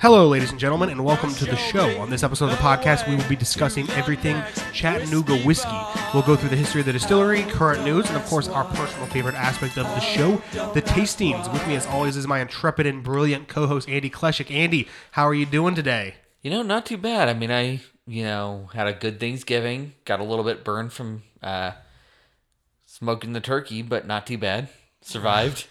Hello, ladies and gentlemen, and welcome to the show. On this episode of the podcast, we will be discussing everything Chattanooga whiskey. We'll go through the history of the distillery, current news, and of course, our personal favorite aspect of the show, the tastings. With me, as always, is my intrepid and brilliant co-host, Andy Kleschick. Andy, how are you doing today? You know, not too bad. I mean, I had a good Thanksgiving, got a little bit burned from smoking the turkey, but not too bad. Survived.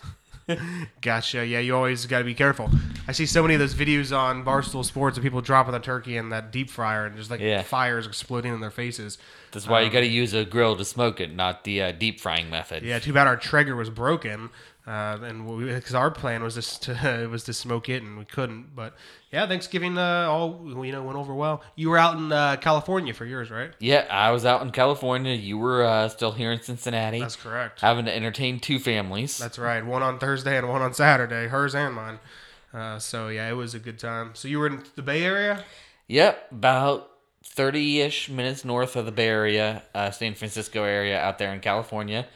Gotcha. Yeah, you always got to be careful. I see so many of those videos on Barstool Sports of people dropping the turkey in that deep fryer and just like fires exploding in their faces. That's why you got to use a grill to smoke it, not the deep frying method. Yeah, too bad our Traeger was broken, and because our plan was just to smoke it and we couldn't. But yeah, Thanksgiving went over well. You were out in California for yours, right? Yeah, I was out in California. You were still here in Cincinnati. That's correct. Having to entertain two families. That's right. One on Thursday and one on Saturday, hers and mine. So yeah, it was a good time. So you were in the Bay Area? Yep, about 30-ish minutes north of the Bay Area, San Francisco area out there in California.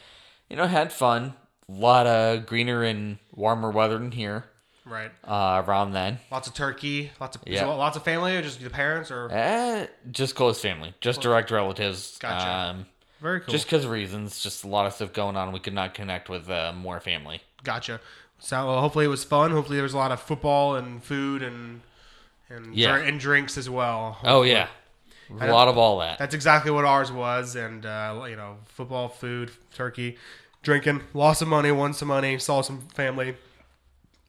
You know, had fun. A lot of greener and warmer weather than here. Right. Around then. Lots of turkey, lots of family, or just the parents? Or just close family, just direct relatives. Gotcha. Very cool. Just because of reasons, just a lot of stuff going on. We could not connect with more family. Gotcha. So hopefully it was fun. Hopefully there was a lot of football and food and drinks as well. Hopefully. Oh yeah, a lot of all that. That's exactly what ours was, and football, food, turkey, drinking, lost some money, won some money, saw some family.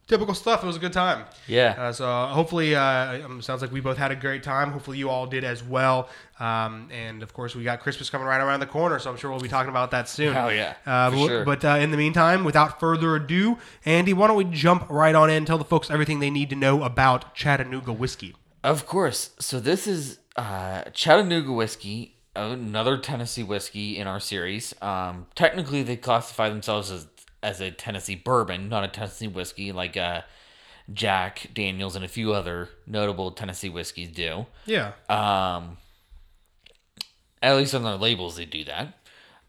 Typical stuff. It was a good time. Yeah. So hopefully, sounds like we both had a great time. Hopefully you all did as well. And of course, we got Christmas coming right around the corner, so I'm sure we'll be talking about that soon. Oh yeah. Sure. But in the meantime, without further ado, Andy, why don't we jump right on in and tell the folks everything they need to know about Chattanooga whiskey? Of course. So this is Chattanooga whiskey, another Tennessee whiskey in our series. Technically, they classify themselves as a Tennessee bourbon, not a Tennessee whiskey, like Jack Daniels and a few other notable Tennessee whiskeys do. Yeah. At least on their labels, they do that.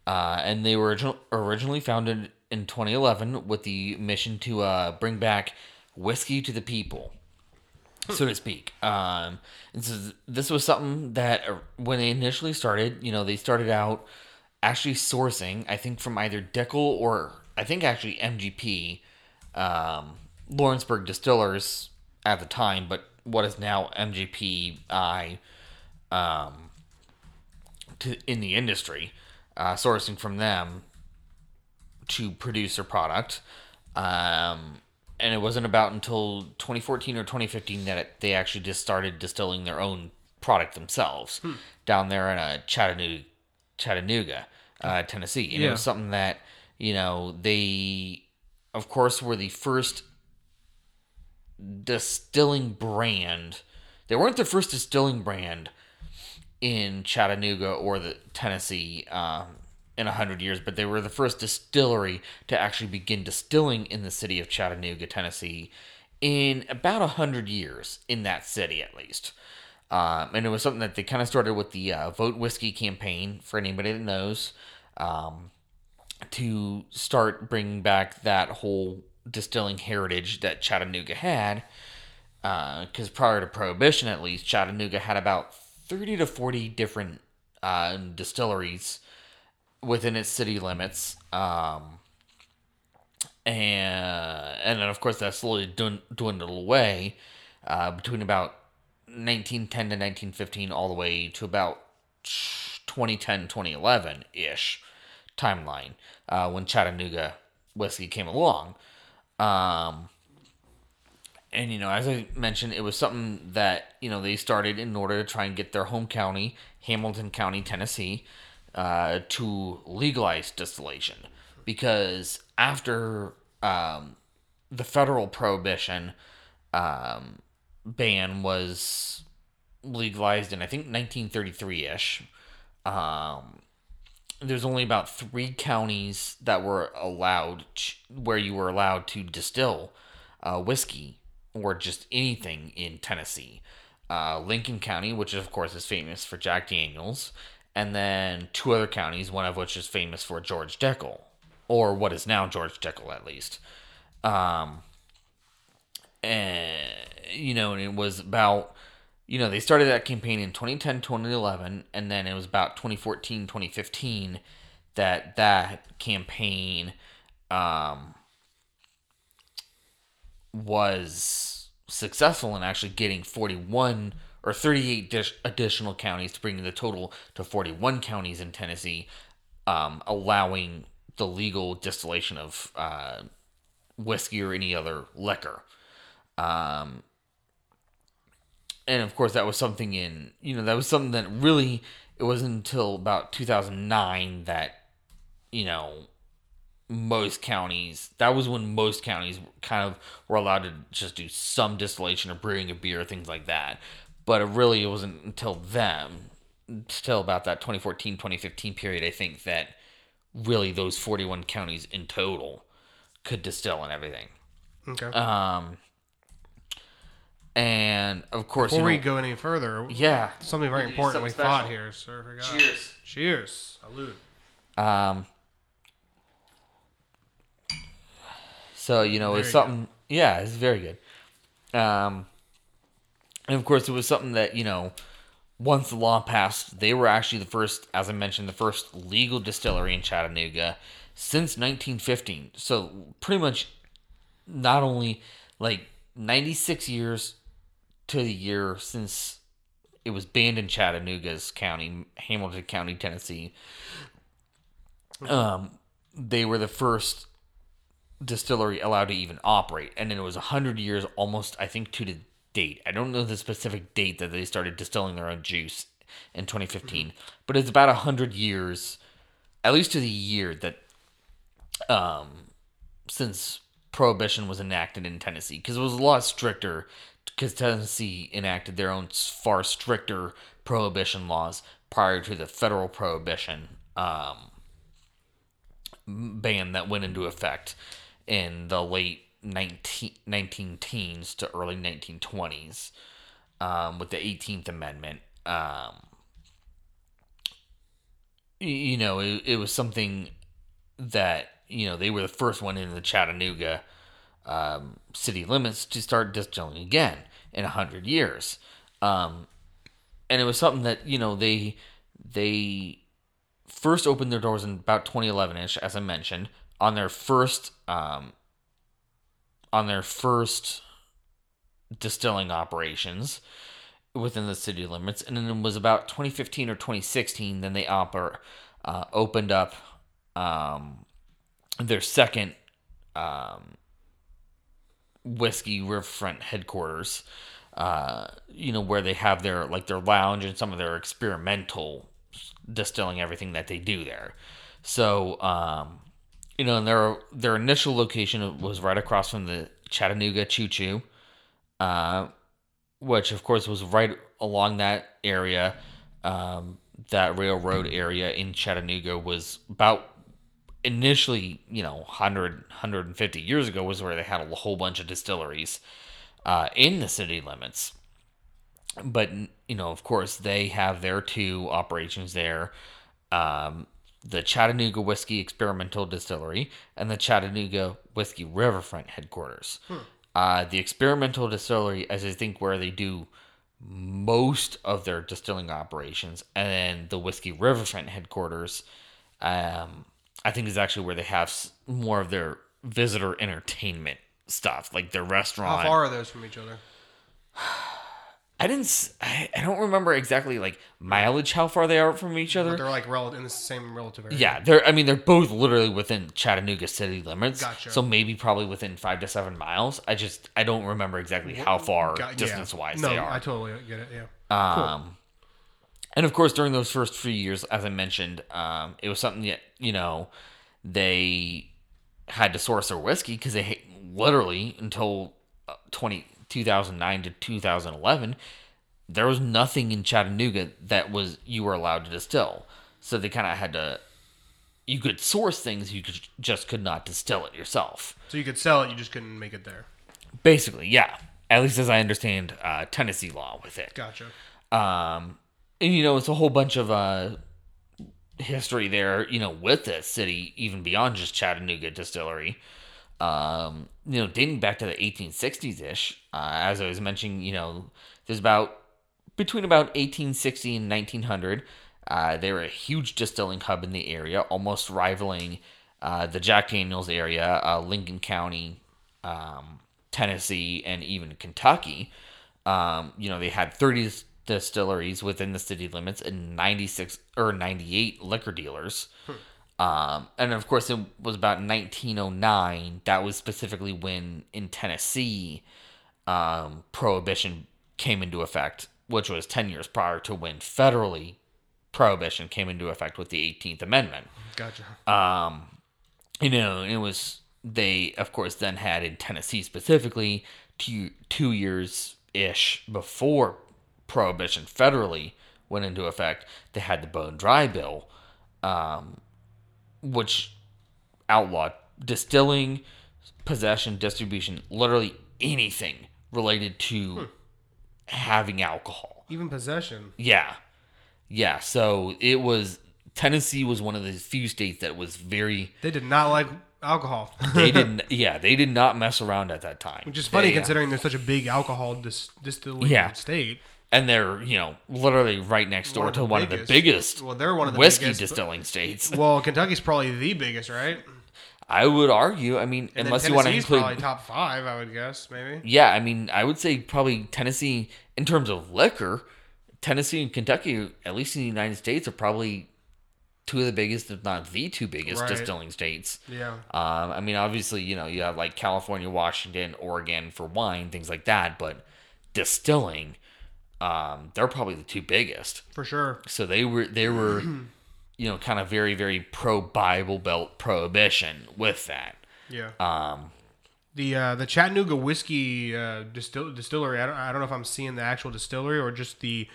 And they were originally founded in 2011 with the mission to bring back whiskey to the people, so to speak. And so this was something that when they initially started, they started out actually sourcing, I think, from either Dickel or I think actually MGP, Lawrenceburg Distillers at the time, but what is now MGPI in the industry, sourcing from them to produce their product. And it wasn't about until 2014 or 2015 that they actually just started distilling their own product themselves down there in Chattanooga, Tennessee. And it was something that they, of course, were the first distilling brand. They weren't the first distilling brand in Chattanooga or the Tennessee in 100 years, but they were the first distillery to actually begin distilling in the city of Chattanooga, Tennessee, in about 100 years, in that city at least. And it was something that they kind of started with the Vote Whiskey campaign, for anybody that knows, to start bringing back that whole distilling heritage that Chattanooga had, because prior to Prohibition, at least, Chattanooga had about 30 to 40 different distilleries within its city limits, and then, of course, that slowly dwindled away between about 1910 to 1915 all the way to about 2010, 2011-ish. Timeline when Chattanooga whiskey came along, and as I mentioned, it was something that they started in order to try and get their home county, Hamilton County, Tennessee, to legalize distillation, because after the federal prohibition ban was legalized in I think 1933-ish. There's only about 3 counties that were allowed where you were allowed to distill whiskey or just anything in Tennessee. Lincoln County, which of course is famous for Jack Daniels, and then two other counties, one of which is famous for George Dickel, or what is now George Dickel, at least. And it was about, they started that campaign in 2010, 2011, and then it was about 2014, 2015 that campaign was successful in actually getting 41 or 38 additional counties, to bring the total to 41 counties in Tennessee, allowing the legal distillation of whiskey or any other liquor. And of course, that was something that really, it wasn't until about 2009 that, most counties kind of were allowed to just do some distillation or brewing of beer, things like that. But it really wasn't until about that 2014, 2015 period, I think, that really those 41 counties in total could distill and everything. Okay. And of course, before we go any further, yeah, something very important we thought here. Sir, I forgot. Cheers. Salute. So, it's something, yeah, it's very good. And of course, it was something that, once the law passed, they were actually the first, as I mentioned, the first legal distillery in Chattanooga since 1915. So, pretty much not only 96 years to the year since it was banned in Chattanooga's county, Hamilton County, Tennessee, they were the first distillery allowed to even operate, and then it was 100 years almost, I think, to the date. I don't know the specific date that they started distilling their own juice in 2015, but it's about 100 years, at least to the year, that since Prohibition was enacted in Tennessee, because it was a lot stricter, because Tennessee enacted their own far stricter prohibition laws prior to the federal prohibition ban that went into effect in the late 1910s to early 1920s with the 18th Amendment. It was something that, they were the first one in the Chattanooga city limits to start distilling again in 100 years. And it was something that, they first opened their doors in about 2011-ish, as I mentioned, on their first distilling operations within the city limits. And then it was about 2015 or 2016, then they opened up their second Whiskey Riverfront Headquarters, where they have their lounge and some of their experimental distilling, everything that they do there. So, and their initial location was right across from the Chattanooga Choo Choo, which of course was right along that area. That railroad area in Chattanooga was about, initially, 150 years ago, was where they had a whole bunch of distilleries in the city limits. But, of course, they have their two operations there, the Chattanooga Whiskey Experimental Distillery and the Chattanooga Whiskey Riverfront Headquarters. The Experimental Distillery, as I think, where they do most of their distilling operations, and then the Whiskey Riverfront Headquarters, I think, is actually where they have more of their visitor entertainment stuff, like their restaurant. How far are those from each other? I don't remember exactly, mileage, how far they are from each other. But they're, in the same relative area. Yeah, they're both literally within Chattanooga city limits. Gotcha. So maybe probably within 5 to 7 miles. I don't remember exactly how far distance-wise they are. No, I totally get it, yeah. Cool. And, of course, during those first few years, as I mentioned, it was something that, they had to source their whiskey, because they literally, until 2009 to 2011, there was nothing in Chattanooga that was, you were allowed to distill. So they kind of had to, you could source things, you could not distill it yourself. So you could sell it, you just couldn't make it there. Basically, yeah. At least as I understand Tennessee law with it. Gotcha. And it's a whole bunch of history there, you know, with that city, even beyond just Chattanooga Distillery, you know, dating back to the 1860s-ish. As I was mentioning, you know, there's between 1860 and 1900, they were a huge distilling hub in the area, almost rivaling the Jack Daniels area, Lincoln County, Tennessee, and even Kentucky. You know, they had 30 distilleries within the city limits and 96 or 98 liquor dealers. And of course, it was about 1909. That was specifically when in Tennessee, Prohibition came into effect, which was 10 years prior to when federally Prohibition came into effect with the 18th Amendment. Gotcha. You know, it was, they of course then had in Tennessee specifically two years-ish before Prohibition federally went into effect, they had the Bone Dry Bill, which outlawed distilling, possession, distribution, literally anything related to having alcohol. Even possession. Yeah. Yeah, so it was, Tennessee was one of the few states that was very... They did not like alcohol. They did not mess around at that time. Which is funny considering they're such a big alcohol distilling state. And they're, you know, literally right next door to one of the biggest whiskey distilling states. Well, Kentucky's probably the biggest, right? I would argue. I mean, and unless you want to include... Tennessee's probably top five, I would guess, maybe. Yeah, I mean, I would say probably Tennessee, in terms of liquor... Tennessee and Kentucky, at least in the United States, are probably two of the biggest, if not the two biggest, distilling states. Yeah. I mean, obviously, you know, you have like California, Washington, Oregon for wine, things like that. But distilling, they're probably the two biggest for sure. So they were, you know, kind of very, very pro Bible Belt prohibition with that. Yeah. The Chattanooga Whiskey Distillery. I don't know if I'm seeing the actual distillery or just the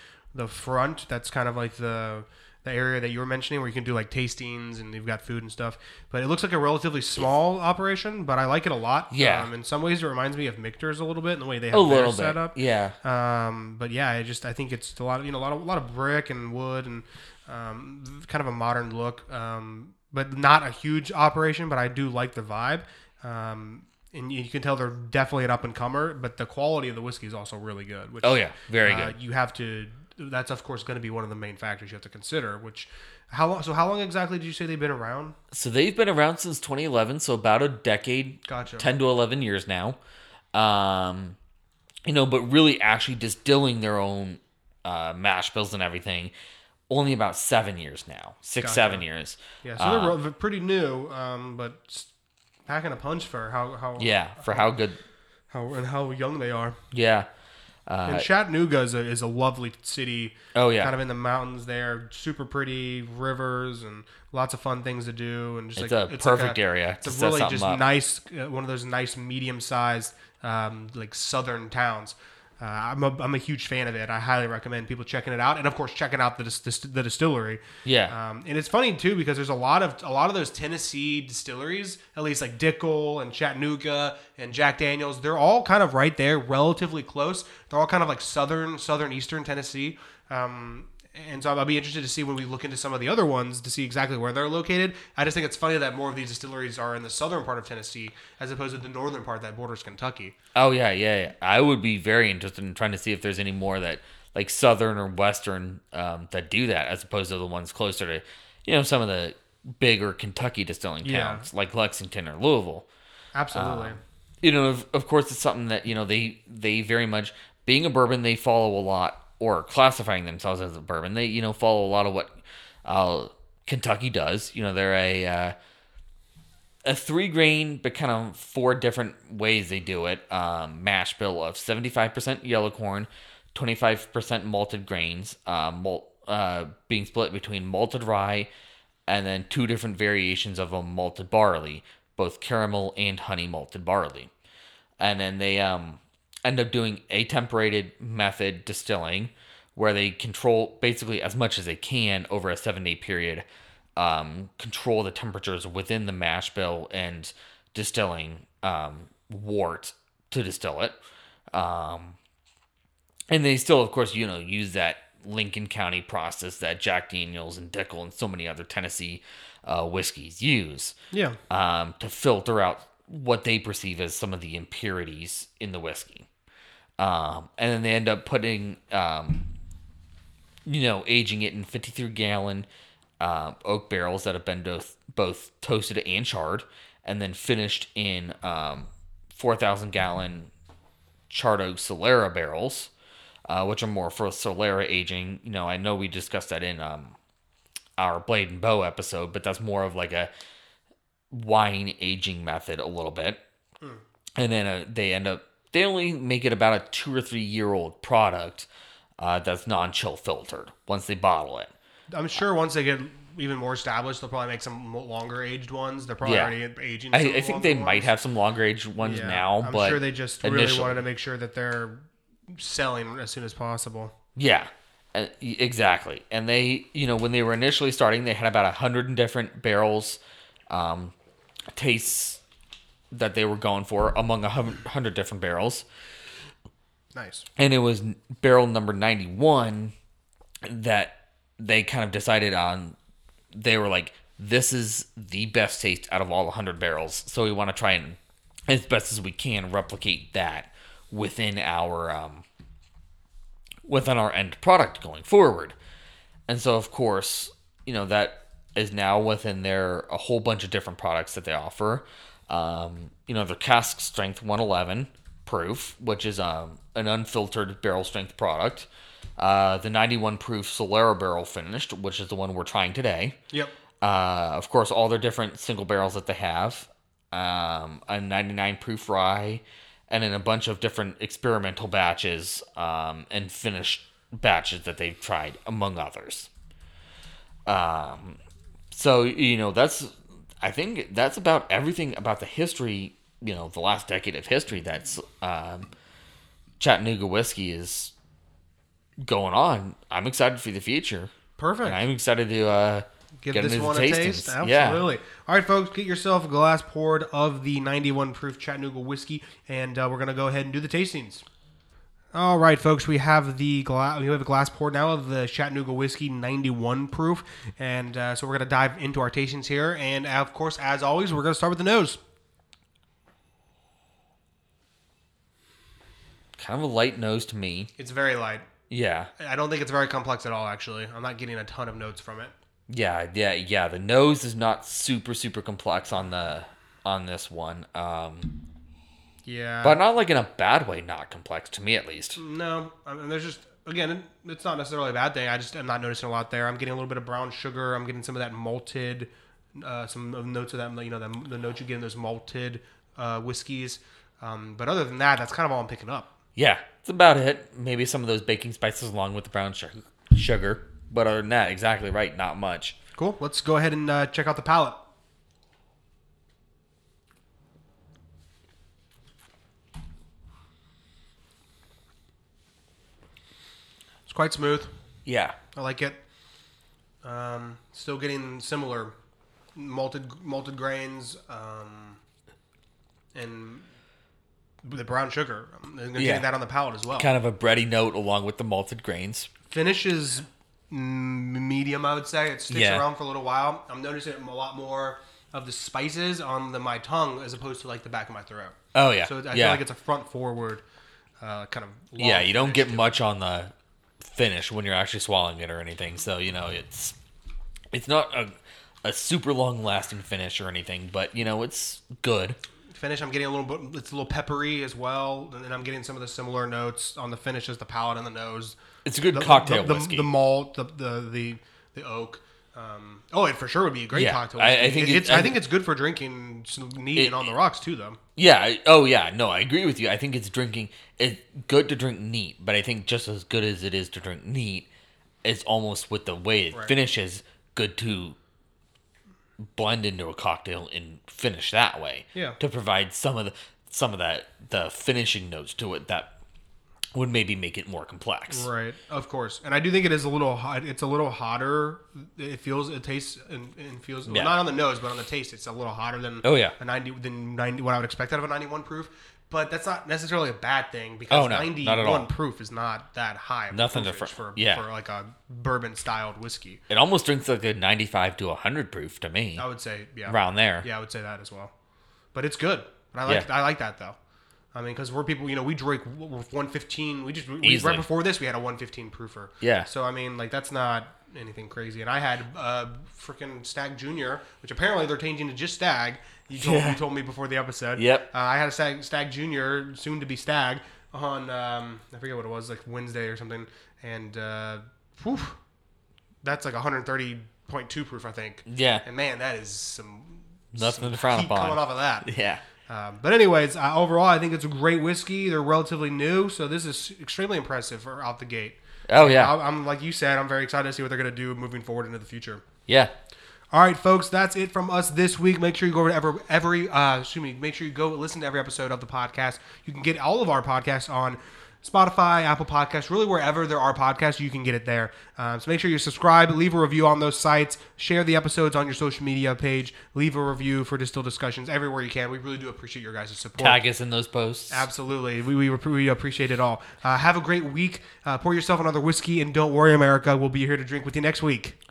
front, that's kind of like the area that you were mentioning where you can do like tastings and they've got food and stuff. But it looks like a relatively small operation, but I like it a lot. Yeah. In some ways it reminds me of Michter's a little bit in the way they have their setup. Yeah. But yeah, I think it's a lot of brick and wood and kind of a modern look. But not a huge operation, but I do like the vibe. And you can tell they're definitely an up-and-comer, but the quality of the whiskey is also really good. Which, very good. That's of course going to be one of the main factors you have to consider, how long exactly did you say they've been around? So they've been around since 2011, so about a decade, 10 to 11 years now. You know, but really actually distilling their own mash bills and everything, only about 7 years now, 7 years. Yeah, so they're pretty new, but... Packing a punch for how young they are. Yeah, and Chattanooga is a lovely city. Oh yeah, kind of in the mountains there, super pretty rivers and lots of fun things to do. And it's a perfect area. It's a really just nice, one of those nice medium sized like southern towns. I'm a huge fan of it. I highly recommend people checking it out, and of course, checking out the distillery. Yeah, and it's funny too because there's a lot of those Tennessee distilleries, at least like Dickel and Chattanooga and Jack Daniels. They're all kind of right there, relatively close. They're all kind of like southern eastern Tennessee. And so I'll be interested to see when we look into some of the other ones to see exactly where they're located. I just think it's funny that more of these distilleries are in the southern part of Tennessee as opposed to the northern part that borders Kentucky. Oh, yeah. I would be very interested in trying to see if there's any more that, like, southern or western that do that as opposed to the ones closer to, you know, some of the bigger Kentucky distilling towns like Lexington or Louisville. Absolutely. You know, of course, it's something that, you know, they very much, being a bourbon, they follow a lot. Or classifying themselves as a bourbon, they follow a lot of what Kentucky does. You know, they're a 3-grain, but kind of 4 different ways they do it. Mash bill of 75% yellow corn, 25% malted grains, being split between malted rye, and then 2 different variations of a malted barley, both caramel and honey malted barley, and then they end up doing a temperated method distilling where they control basically as much as they can over a 7-day period, control the temperatures within the mash bill and distilling wort to distill it. And they still, of course, you know, use that Lincoln County process that Jack Daniels and Dickel and so many other Tennessee whiskeys use. Yeah. To filter out what they perceive as some of the impurities in the whiskey. And then they end up putting, aging it in 53-gallon oak barrels that have been both toasted and charred, and then finished in 4,000-gallon charred oak Solera barrels, which are more for Solera aging. You know, I know we discussed that in our Blade and Bow episode, but that's more of like a wine aging method a little bit. Mm. And then they only make it about a 2 or 3 year old product that's non-chill filtered once they bottle it. I'm sure once they get even more established, they'll probably make some longer aged ones. They're probably already aging. I think they might have some longer aged ones now. I'm sure they just really wanted to make sure that they're selling as soon as possible. Yeah, exactly. And they, when they were initially starting, they had about 100 different barrels, tastes that they were going for among 100 different barrels. Nice. And it was barrel number 91 that they kind of decided on. They were like, this is the best taste out of all 100 barrels. So we want to try and, as best as we can, replicate that within our end product going forward. And so, of course, that is now within a whole bunch of different products that they offer. Their cask strength 111 proof, which is an unfiltered barrel strength product. The 91 proof Solera barrel finished, which is the one we're trying today. Yep. Of course, all their different single barrels that they have, a 99 proof rye, and then a bunch of different experimental batches and finished batches that they've tried, among others. So, I think that's about everything about the history, the last decade of history that's Chattanooga whiskey is going on. I'm excited for the future. Perfect. And I'm excited to give this one a taste. Absolutely. Yeah. All right, folks, get yourself a glass poured of the 91 proof Chattanooga whiskey, and we're going to go ahead and do the tastings. All right, folks, we have a glass poured now of the Chattanooga Whiskey 91 proof, and so we're going to dive into our tastings here, and of course, as always, we're going to start with the nose. Kind of a light nose to me. It's very light. Yeah. I don't think it's very complex at all, actually. I'm not getting a ton of notes from it. Yeah. The nose is not super, super complex on this one. Yeah. But not like in a bad way, not complex, to me at least. No. I mean, there's just, again, it's not necessarily a bad thing. I just am not noticing a lot there. I'm getting a little bit of brown sugar. I'm getting some of that malted, some notes of that, the notes you get in those malted whiskeys. But other than that, that's kind of all I'm picking up. Yeah, that's about it. Maybe some of those baking spices along with the brown sugar. But other than that, exactly right, not much. Cool. Let's go ahead and check out the palate. Quite smooth. Yeah. I like it. Still getting similar malted grains and the brown sugar. I'm going to get that on the palate as well. Kind of a bready note along with the malted grains. Finish is medium, I would say. It sticks around for a little while. I'm noticing a lot more of the spices on my tongue as opposed to like the back of my throat. Oh, yeah. So I feel like it's a front forward kind of long. Yeah, you don't get much on the finish when you're actually swallowing it or anything, so it's not a super long lasting finish or anything, but it's good finish. I'm getting a little bit, it's a little peppery as well, and I'm getting some of the similar notes on the finish as the palate and the nose. It's a good cocktail whiskey. The malt, the oak. It for sure would be a great cocktail whiskey. I think I think it's good for drinking neat and on the rocks too, though. Yeah. Oh, yeah. No, I agree with you. I think it's good to drink neat, but I think just as good as it is to drink neat, it's almost with the way it finishes, good to blend into a cocktail and finish that way. Yeah. To provide some of the finishing notes to it that would maybe make it more complex. Right, of course. And I do think it is a little hot. It's a little hotter. It tastes and feels, well, not on the nose, but on the taste, it's a little hotter than a 90 than what I would expect out of a 91 proof. But that's not necessarily a bad thing because 91 proof is not that high. For like a bourbon styled whiskey. It almost drinks like a 95 to 100 proof to me. I would say, yeah. Around there. Yeah, I would say that as well. But it's good. And I like that though. I mean, because we're people, you know, we drink 115. Right before this, we had a 115 proofer. Yeah. So, I mean, like, that's not anything crazy. And I had freaking Stag Junior, which apparently they're changing to just Stag. You told me before the episode. Yep. I had a Stag Junior, soon to be Stag, on, I forget what it was, like Wednesday or something. And, that's like 130.2 proof, I think. Yeah. And, man, that is nothing to frown upon. Coming off of that. Yeah. But anyways, overall, I think it's a great whiskey. They're relatively new, so this is extremely impressive for out the gate. Oh, yeah. I'm like you said, I'm very excited to see what they're going to do moving forward into the future. Yeah. All right, folks, that's it from us this week. Make sure you go over to make sure you go listen to every episode of the podcast. You can get all of our podcasts on Spotify, Apple Podcasts, really wherever there are podcasts, you can get it there. So make sure you subscribe, leave a review on those sites, share the episodes on your social media page, leave a review for Distilled Discussions everywhere you can. We really do appreciate your guys' support. Tag us in those posts. Absolutely. We appreciate it all. Have a great week. Pour yourself another whiskey, and don't worry, America. We'll be here to drink with you next week.